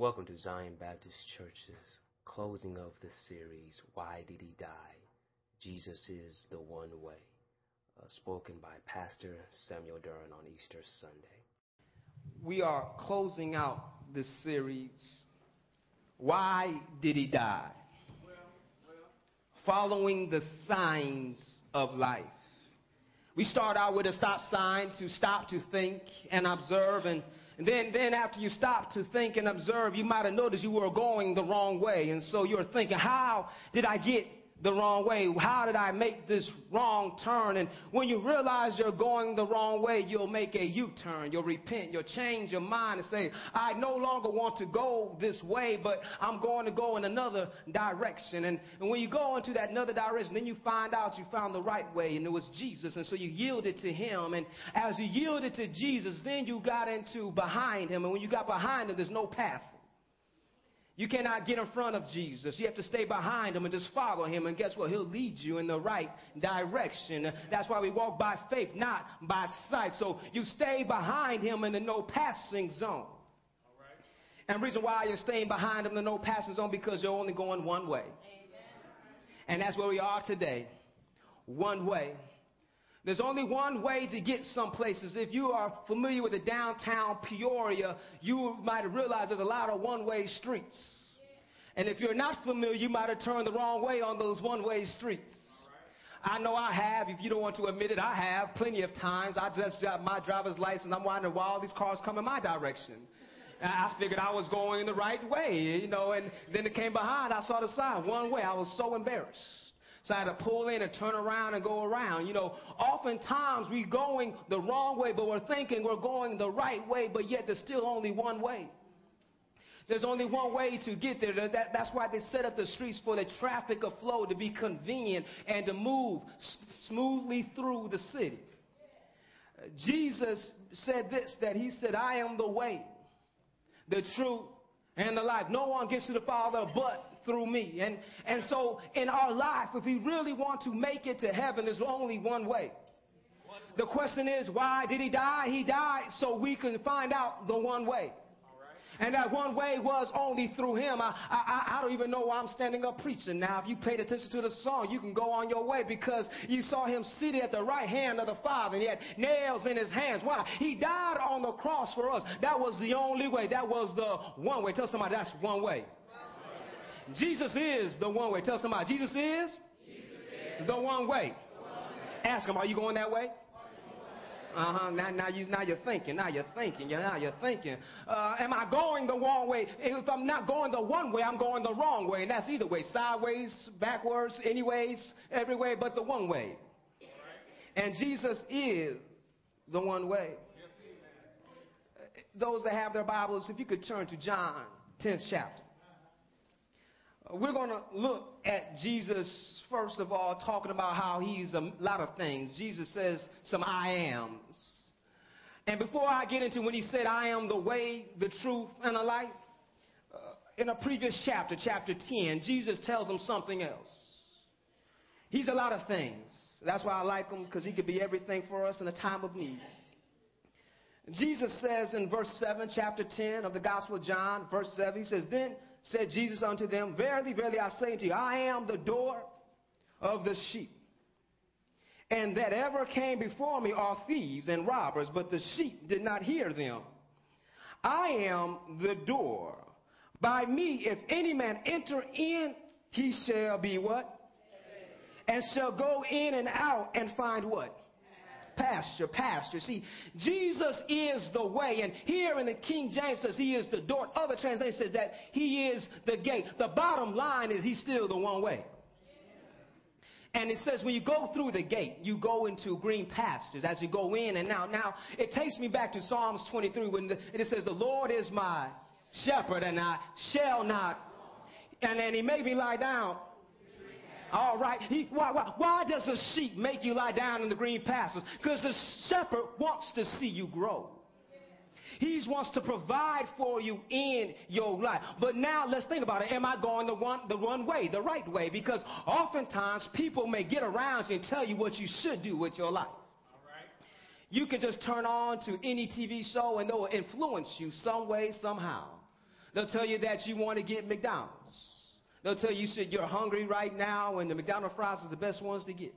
Welcome to Zion Baptist Church's closing of the series, Why Did He Die? Jesus is the One Way, spoken by Pastor Samuel Duran on Easter Sunday. We are closing out this series, Why Did He Die? Following the signs of life. We start out with a stop sign to stop to think and observe, and then after you stop to think and observe, you might have noticed you were going the wrong way. And so you're thinking, how did I get the wrong way? How did I make this wrong turn? And when you realize you're going the wrong way, you'll make a U-turn. You'll repent. You'll change your mind and say, I no longer want to go this way, but I'm going to go in another direction. And when you go into that another direction, then you find out you found the right way, and it was Jesus. And so you yielded to him. And as you yielded to Jesus, then you got into behind him. And when you got behind him, there's no passing. You cannot get in front of Jesus. You have to stay behind him and just follow him. And guess what? He'll lead you in the right direction. That's why we walk by faith, not by sight. So you stay behind him in the no passing zone. All right. And the reason why you're staying behind him in the no passing zone because you're only going one way. Amen. And that's where we are today. One way. There's only one way to get some places. If you are familiar with the downtown Peoria, you might have realized there's a lot of one-way streets. And if you're not familiar, you might have turned the wrong way on those one-way streets. I know I have. If you don't want to admit it, I have plenty of times. I just got my driver's license. I'm wondering why all these cars come in my direction. I figured I was going the right way, and then it came behind. I saw the sign, one way. I was so embarrassed. So I had to pull in and turn around and go around. Oftentimes we're going the wrong way, but we're thinking we're going the right way, but yet there's still only one way. There's only one way to get there. That's why they set up the streets for the traffic to flow, to be convenient and to move smoothly through the city. Jesus said this, that he said, I am the way, the truth, and the life. No one gets to the Father but through me. And so in our life, if we really want to make it to heaven, there's only one way. The question is, why did he die? He died so we can find out the one way. And that one way was only through him. I don't even know why I'm standing up preaching now. If you paid attention to the song, you can go on your way because you saw him seated at the right hand of the Father. And he had nails in his hands. Why? He died on the cross for us. That was the only way. That was the one way. Tell somebody that's one way. Jesus is the one way. Tell somebody, Jesus is the one way. Ask him, are you going that way? Now you're thinking. Am I going the wrong way? If I'm not going the one way, I'm going the wrong way. And that's either way, sideways, backwards, anyways, every way but the one way. And Jesus is the one way. Those that have their Bibles, if you could turn to John 10th chapter. We're going to look at Jesus, first of all, talking about how he's a lot of things. Jesus says some I ams. And before I get into when he said, I am the way, the truth, and the life, in a previous chapter, chapter 10, Jesus tells him something else. He's a lot of things. That's why I like him, because he could be everything for us in a time of need. Jesus says in verse 7, chapter 10 of the Gospel of John, verse 7, he says, Then said Jesus unto them, Verily, verily, I say unto you, I am the door of the sheep. And that ever came before me are thieves and robbers, but the sheep did not hear them. I am the door. By me, if any man enter in, he shall be what? And shall go in and out and find what? Pasture. See, Jesus is the way. And here in the King James says he is the door. Other translation says that he is the gate. The bottom line is he's still the one way. And it says when you go through the gate, you go into green pastures as you go in and out. Now, it takes me back to Psalms 23 when it says, The Lord is my shepherd and I shall not. And then he made me lie down. All right. Why does a sheep make you lie down in the green pastures? Because the shepherd wants to see you grow. He wants to provide for you in your life. But now let's think about it. Am I going the one way, the right way? Because oftentimes people may get around you and tell you what you should do with your life. All right. You can just turn on to any TV show and they'll influence you some way, somehow. They'll tell you that you want to get McDonald's. They'll tell you, you're hungry right now, and the McDonald's fries is the best ones to get.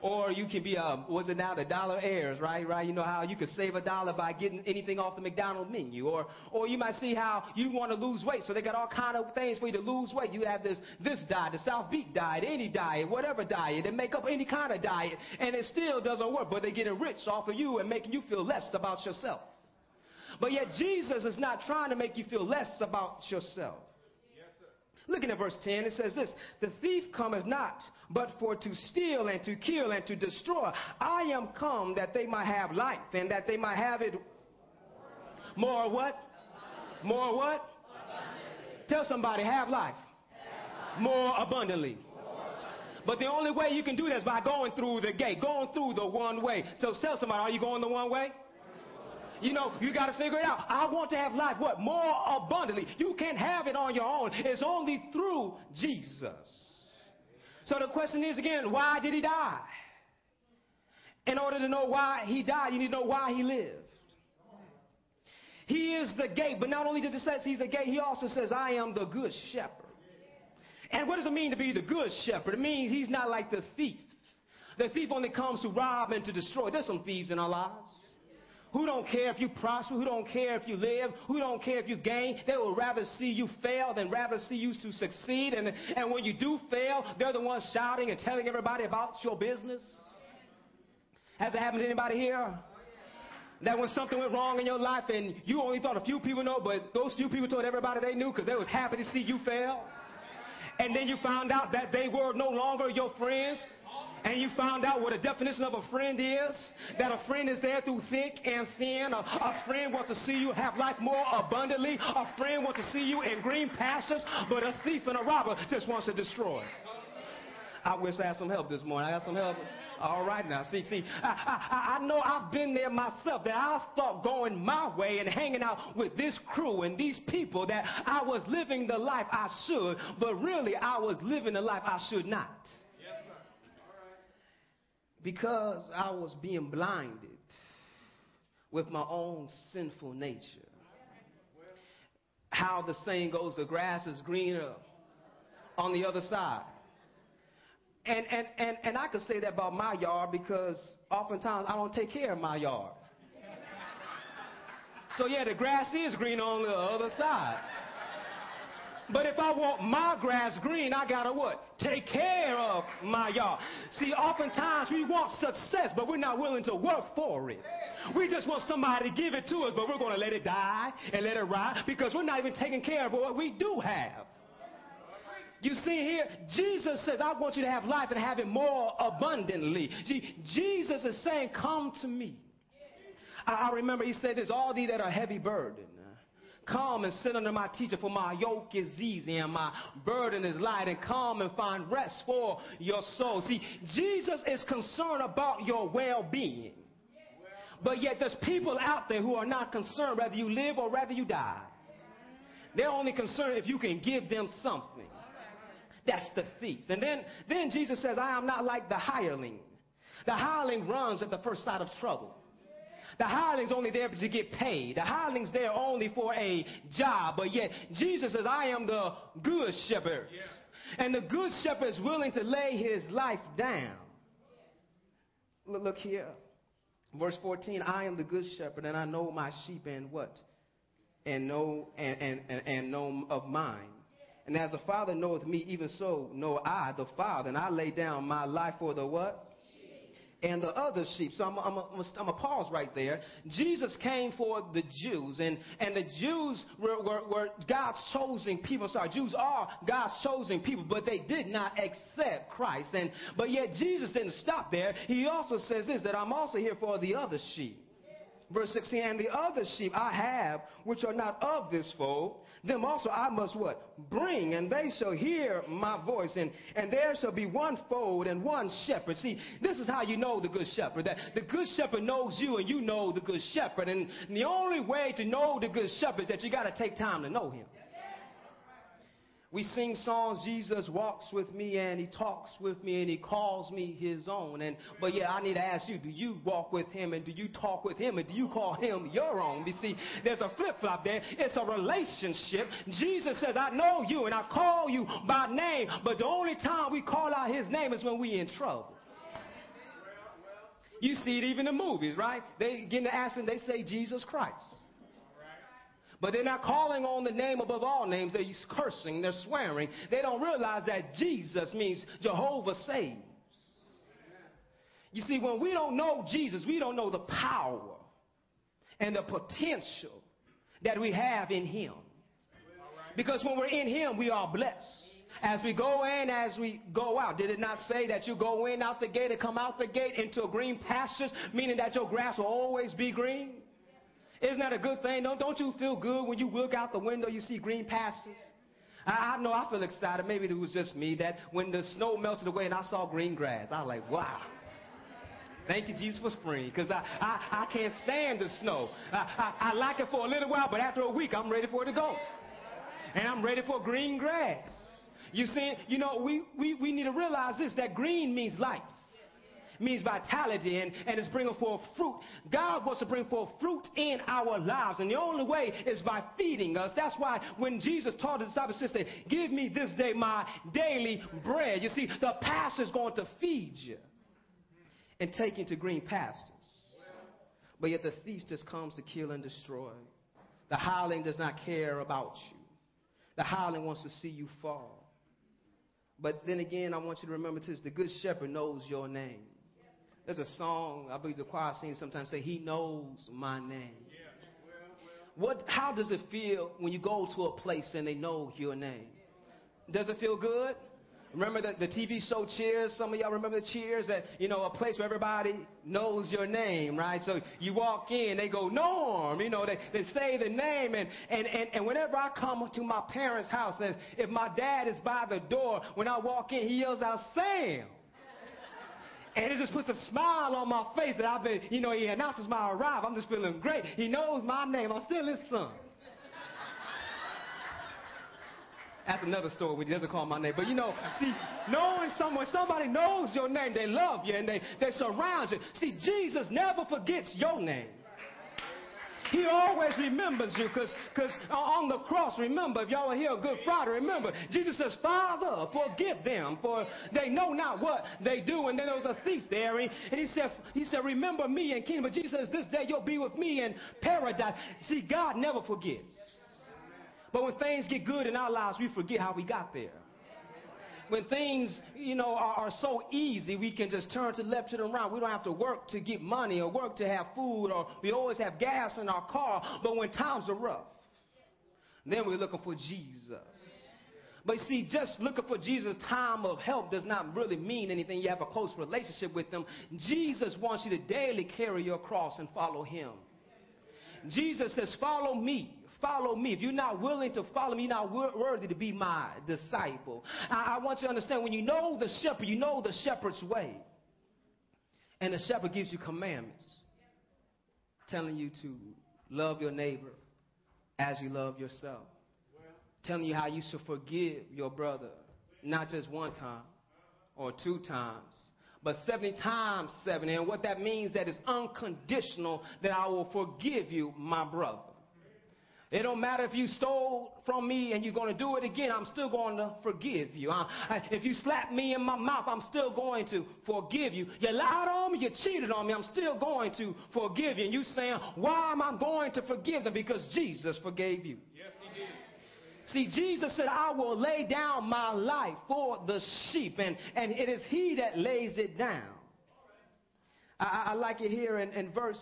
Or you can be, the dollar heirs, right? You know how you could save $1 by getting anything off the McDonald's menu. Or you might see how you want to lose weight, so they got all kind of things for you to lose weight. You have this diet, the South Beach diet, any diet, whatever diet. They make up any kind of diet, and it still doesn't work, but they're getting rich off of you and making you feel less about yourself. But yet Jesus is not trying to make you feel less about yourself. Looking at verse 10, it says this, "The thief cometh not, but for to steal and to kill and to destroy. I am come that they might have life, and that they might have it more what? More what? Abundantly." Tell somebody, have life. Have life. More abundantly. But the only way you can do that is by going through the gate, going through the one way. So tell somebody, are you going the one way? You know, you got to figure it out. I want to have life, what? More abundantly. You can't have it on your own. It's only through Jesus. So the question is, again, why did he die? In order to know why he died, you need to know why he lived. He is the gate, but not only does it say he's the gate, he also says, I am the good shepherd. And what does it mean to be the good shepherd? It means he's not like the thief. The thief only comes to rob and to destroy. There's some thieves in our lives who don't care if you prosper, who don't care if you live, who don't care if you gain. They would rather see you fail than rather see you to succeed. And when you do fail, they're the ones shouting and telling everybody about your business. Has it happened to anybody here? That when something went wrong in your life and you only thought a few people know, but those few people told everybody they knew because they was happy to see you fail. And then you found out that they were no longer your friends. And you found out what the definition of a friend is, that a friend is there through thick and thin. A friend wants to see you have life more abundantly. A friend wants to see you in green pastures, but a thief and a robber just wants to destroy. I wish I had some help this morning. I got some help. All right now. See, I know I've been there myself, that I thought going my way and hanging out with this crew and these people that I was living the life I should, but really I was living the life I should not. Because I was being blinded with my own sinful nature. How the saying goes, the grass is greener on the other side. And I could say that about my yard because oftentimes I don't take care of my yard. So yeah, the grass is green on the other side. But if I want my grass green, I got to what? Take care of my yard. See, oftentimes we want success, but we're not willing to work for it. We just want somebody to give it to us, but we're going to let it die and let it rot because we're not even taking care of what we do have. You see here, Jesus says, I want you to have life and have it more abundantly. See, Jesus is saying, come to me. I remember he said this, all thee that are heavy burdened, come and sit under my teacher, for my yoke is easy and my burden is light, and come and find rest for your soul. See, Jesus is concerned about your well-being. But yet there's people out there who are not concerned whether you live or whether you die. They're only concerned if you can give them something. That's the thief. And then Jesus says, I am not like the hireling. The hireling runs at the first sight of trouble. The hireling's only there to get paid. The hireling's there only for a job. But yet, Jesus says, I am the good shepherd. Yeah. And the good shepherd is willing to lay his life down. Look here. Verse 14, I am the good shepherd, and I know my sheep and what? And know of mine. And as the Father knoweth me, even so know I the Father. And I lay down my life for the what? And the other sheep. So I'm a pause right there. Jesus came for the Jews, and the Jews were God's chosen people. Sorry, Jews are God's chosen people, but they did not accept Christ. But yet Jesus didn't stop there. He also says this, that I'm also here for the other sheep. Verse 16, and the other sheep I have, which are not of this fold, them also I must what? Bring, and they shall hear my voice, and there shall be one fold and one shepherd. See, this is how you know the good shepherd, that the good shepherd knows you and you know the good shepherd. And the only way to know the good shepherd is that you got to take time to know him. We sing songs, Jesus walks with me and he talks with me and he calls me his own. But I need to ask you, do you walk with him and do you talk with him and do you call him your own? You see, there's a flip-flop there. It's a relationship. Jesus says, I know you and I call you by name, but the only time we call out his name is when we're in trouble. You see it even in movies, right? They get to ask and they say Jesus Christ. But they're not calling on the name above all names. They're cursing. They're swearing. They don't realize that Jesus means Jehovah saves. You see, when we don't know Jesus, we don't know the power and the potential that we have in him. Because when we're in him, we are blessed. As we go in, as we go out. Did it not say that you go in out the gate and come out the gate into green pastures, meaning that your grass will always be green? Isn't that a good thing? Don't you feel good when you look out the window, you see green pastures? I know I feel excited. Maybe it was just me that when the snow melted away and I saw green grass, I was like, wow. Thank you, Jesus, for spring, because I can't stand the snow. I like it for a little while, but after a week, I'm ready for it to go. And I'm ready for green grass. You see, we need to realize this, that green means life. Means vitality and it's bringing forth fruit. God wants to bring forth fruit in our lives, and the only way is by feeding us. That's why when Jesus taught his disciples, he said, give me this day my daily bread. You see, the pastor's going to feed you and take you to green pastures. But yet the thief just comes to kill and destroy. The hireling does not care about you. The hireling wants to see you fall. But then again, I want you to remember this, the good shepherd knows your name. There's a song, I believe the choir sings sometimes, say, he knows my name. Yeah. How does it feel when you go to a place and they know your name? Does it feel good? Remember the TV show Cheers? Some of y'all remember the Cheers? That, a place where everybody knows your name, right? So you walk in, they go, Norm. They say the name. And whenever I come to my parents' house, and if my dad is by the door, when I walk in, he yells out, Sam. And it just puts a smile on my face that I've been, he announces my arrival. I'm just feeling great. He knows my name. I'm still his son. That's another story where he doesn't call my name. But, knowing someone, somebody knows your name. They love you and they surround you. See, Jesus never forgets your name. He always remembers you because on the cross, remember, if y'all are here on Good Friday, remember, Jesus says, Father, forgive them, for they know not what they do. And then there was a thief there, and he said, remember me and kingdom. But Jesus says, this day you'll be with me in paradise. See, God never forgets. But when things get good in our lives, we forget how we got there. When things, are so easy, we can just turn to the left, to the right. We don't have to work to get money or work to have food, or we always have gas in our car. But when times are rough, then we're looking for Jesus. But see, just looking for Jesus' time of help does not really mean anything. You have a close relationship with him. Jesus wants you to daily carry your cross and follow him. Jesus says, follow me. Follow me. If you're not willing to follow me, you're not worthy to be my disciple. I want you to understand, when you know the shepherd, you know the shepherd's way. And the shepherd gives you commandments, telling you to love your neighbor as you love yourself, telling you how you should forgive your brother, not just one time or two times, but 70 times 7. And what that means, that is unconditional, that I will forgive you, my brother. It don't matter if you stole from me and you're going to do it again. I'm still going to forgive you. If you slapped me in my mouth, I'm still going to forgive you. You lied on me, you cheated on me, I'm still going to forgive you. And you saying, why am I going to forgive them? Because Jesus forgave you. Yes, he did. See, Jesus said, I will lay down my life for the sheep. And it is he that lays it down. I like it here in verse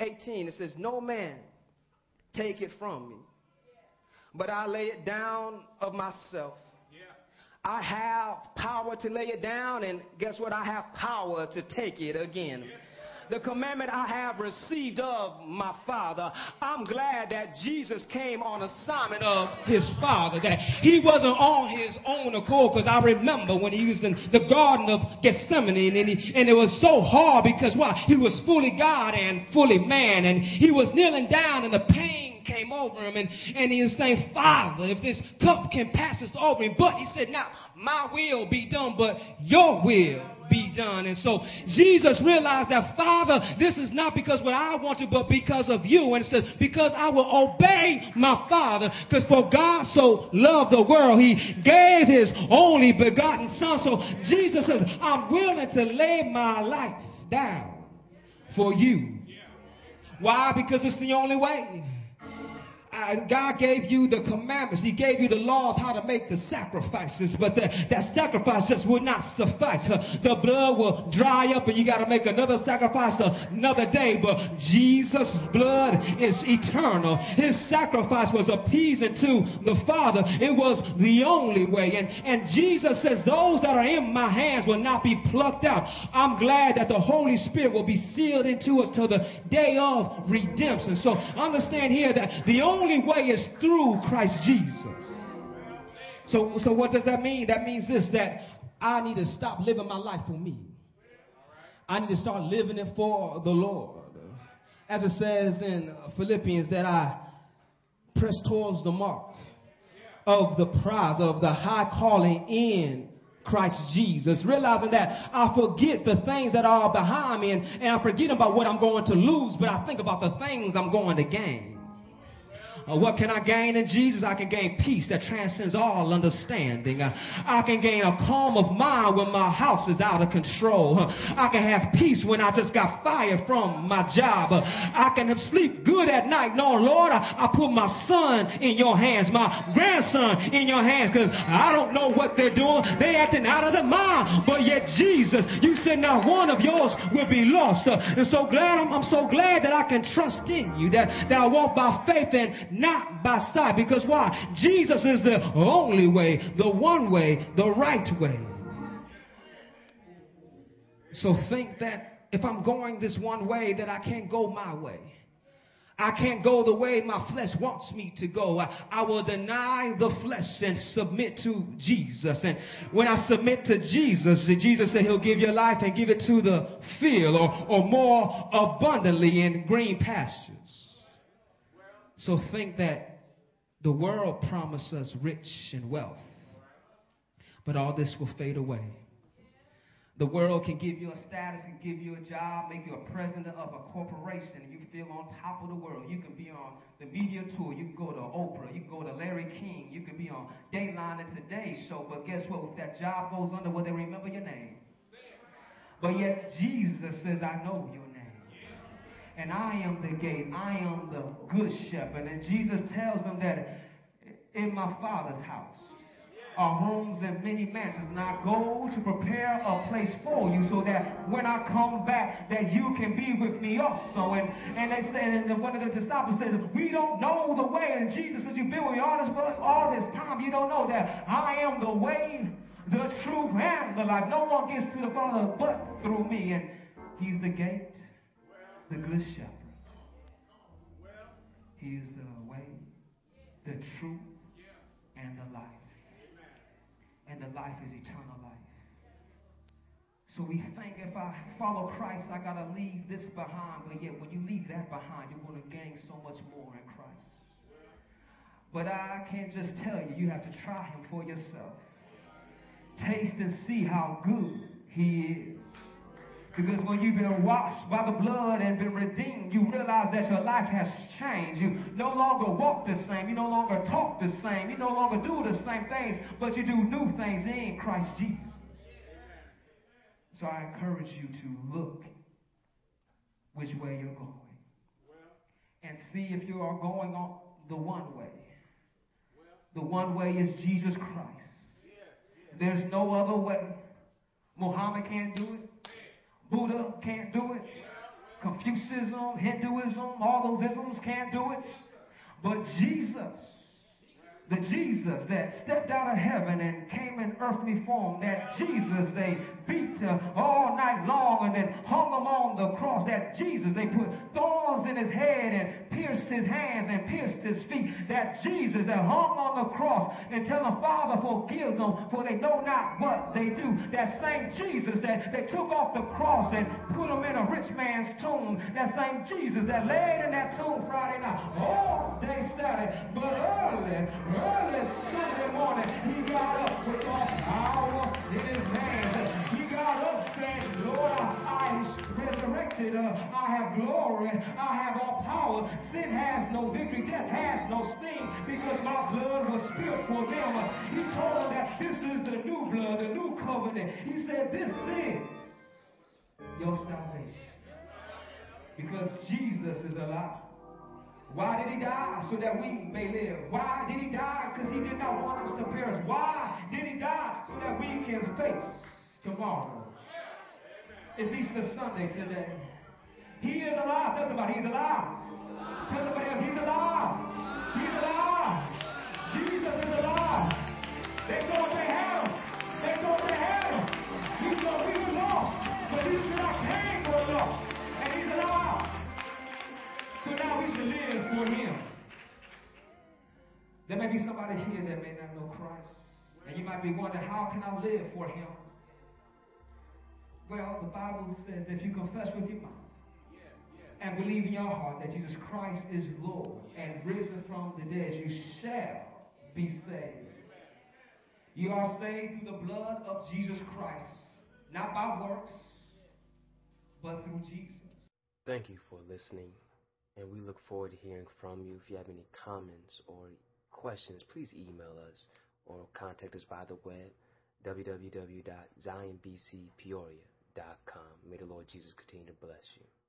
18. It says, no man take it from me, but I lay it down of myself. Yeah. I have power to lay it down, and guess what? I have power to take it again. Yeah. The commandment I have received of my Father. I'm glad that Jesus came on assignment of his Father, that he wasn't on his own accord, because I remember when he was in the Garden of Gethsemane, and it was so hard because why? He was fully God and fully man, and he was kneeling down, and the pain came over him, and he was saying, Father, if this cup can pass us over him. But he said, not my will be done, but your will be done. And so Jesus realized that, Father, this is not because what I want to, but because of you. And it says, because I will obey my Father, because for God so loved the world, he gave his only begotten Son. So Jesus says, I'm willing to lay my life down for you. Why? Because it's the only way. God gave you the commandments. He gave you the laws how to make the sacrifices. But that sacrifice just would not suffice. The blood will dry up and you got to make another sacrifice another day. But Jesus' blood is eternal. His sacrifice was appeasing to the Father. It was the only way. And Jesus says, those that are in my hands will not be plucked out. I'm glad that the Holy Spirit will be sealed into us till the day of redemption. So understand here that the only way is through Christ Jesus. So what does that mean? That means this, that I need to stop living my life for me. I need to start living it for the Lord. As it says in Philippians, that I press towards the mark of the prize of the high calling in Christ Jesus, realizing that I forget the things that are behind me, and I forget about what I'm going to lose, but I think about the things I'm going to gain. What can I gain in Jesus? I can gain peace that transcends all understanding. I can gain a calm of mind when my house is out of control. I can have peace when I just got fired from my job. I can sleep good at night. No, Lord, I put my son in your hands, my grandson in your hands, because I don't know what they're doing. They're acting out of their mind. But yet, Jesus, you said not one of yours will be lost. And so glad, I'm so glad that I can trust in you, that I walk by faith and not by sight, because why? Jesus is the only way, the one way, the right way. So think that if I'm going this one way, that I can't go my way. I can't go the way my flesh wants me to go. I will deny the flesh and submit to Jesus. And when I submit to Jesus, Jesus said he'll give your life and give it to the field, or more abundantly in green pastures. So think that the world promises us rich and wealth, but all this will fade away. The world can give you a status, can give you a job, make you a president of a corporation, and you feel on top of the world. You can be on the media tour. You can go to Oprah. You can go to Larry King. You can be on Dateline and Today Show. But guess what? If that job goes under, will they remember your name? But yet Jesus says, I know you. And I am the gate. I am the good shepherd. And Jesus tells them that in my Father's house are rooms and many mansions. And I go to prepare a place for you, so that when I come back, that you can be with me also. And they said, and one of the disciples said, we don't know the way. And Jesus says, you've been with me all this time. You don't know that I am the way, the truth, and the life. No one gets to the Father but through me. And he's the gate. The good shepherd. He is the way, the truth, and the life. And the life is eternal life. So we think if I follow Christ, I got to leave this behind. But yet when you leave that behind, you're going to gain so much more in Christ. But I can't just tell you. You have to try him for yourself. Taste and see how good he is. Because when you've been washed by the blood and been redeemed, you realize that your life has changed. You no longer walk the same. You no longer talk the same. You no longer do the same things, but you do new things in Christ Jesus. So I encourage you to look which way you're going and see if you are going on the one way. The one way is Jesus Christ. There's no other way. Muhammad can't do it. Buddha can't do it. Confucianism, Hinduism, all those isms can't do it. But Jesus, the Jesus that stepped out of heaven and came in earthly form, that Jesus they beat all night long and then hung him on the cross, that Jesus they put thorns in his head and pierced his hands and pierced his feet, that Jesus that hung on the cross and tell the Father, forgive them, for they know not what they do. That same Jesus that took off the cross and put him in a rich man's tomb, that same Jesus that laid in that tomb Friday night, all day Saturday, but early Sunday morning, he got up with all power in his hands. He got up saying, Lord, I have glory, I have all power. Sin has no victory, death has no sting, because my blood was spilled for them. He told them that this is the new blood, the new covenant. He said, this is your salvation, because Jesus is alive. Why did he die? So that we may live. Why did he die? Because he did not want us to perish. Why did he die? So that we can face tomorrow. It's Easter Sunday today. He is alive. Tell somebody, he's alive. Tell somebody else, he's alive. He's alive. Jesus is alive. They thought they had him. They thought they had him. He thought we were lost, but he said, I came for lost, and he's alive. So now we should live for him. There may be somebody here that may not know Christ, and you might be wondering, how can I live for him? Well, the Bible says that if you confess with your mouth and believe in your heart that Jesus Christ is Lord and risen from the dead, you shall be saved. You are saved through the blood of Jesus Christ, not by works, but through Jesus. Thank you for listening, and we look forward to hearing from you. If you have any comments or questions, please email us or contact us by the web, www.zionbcpeoria.com. May the Lord Jesus continue to bless you.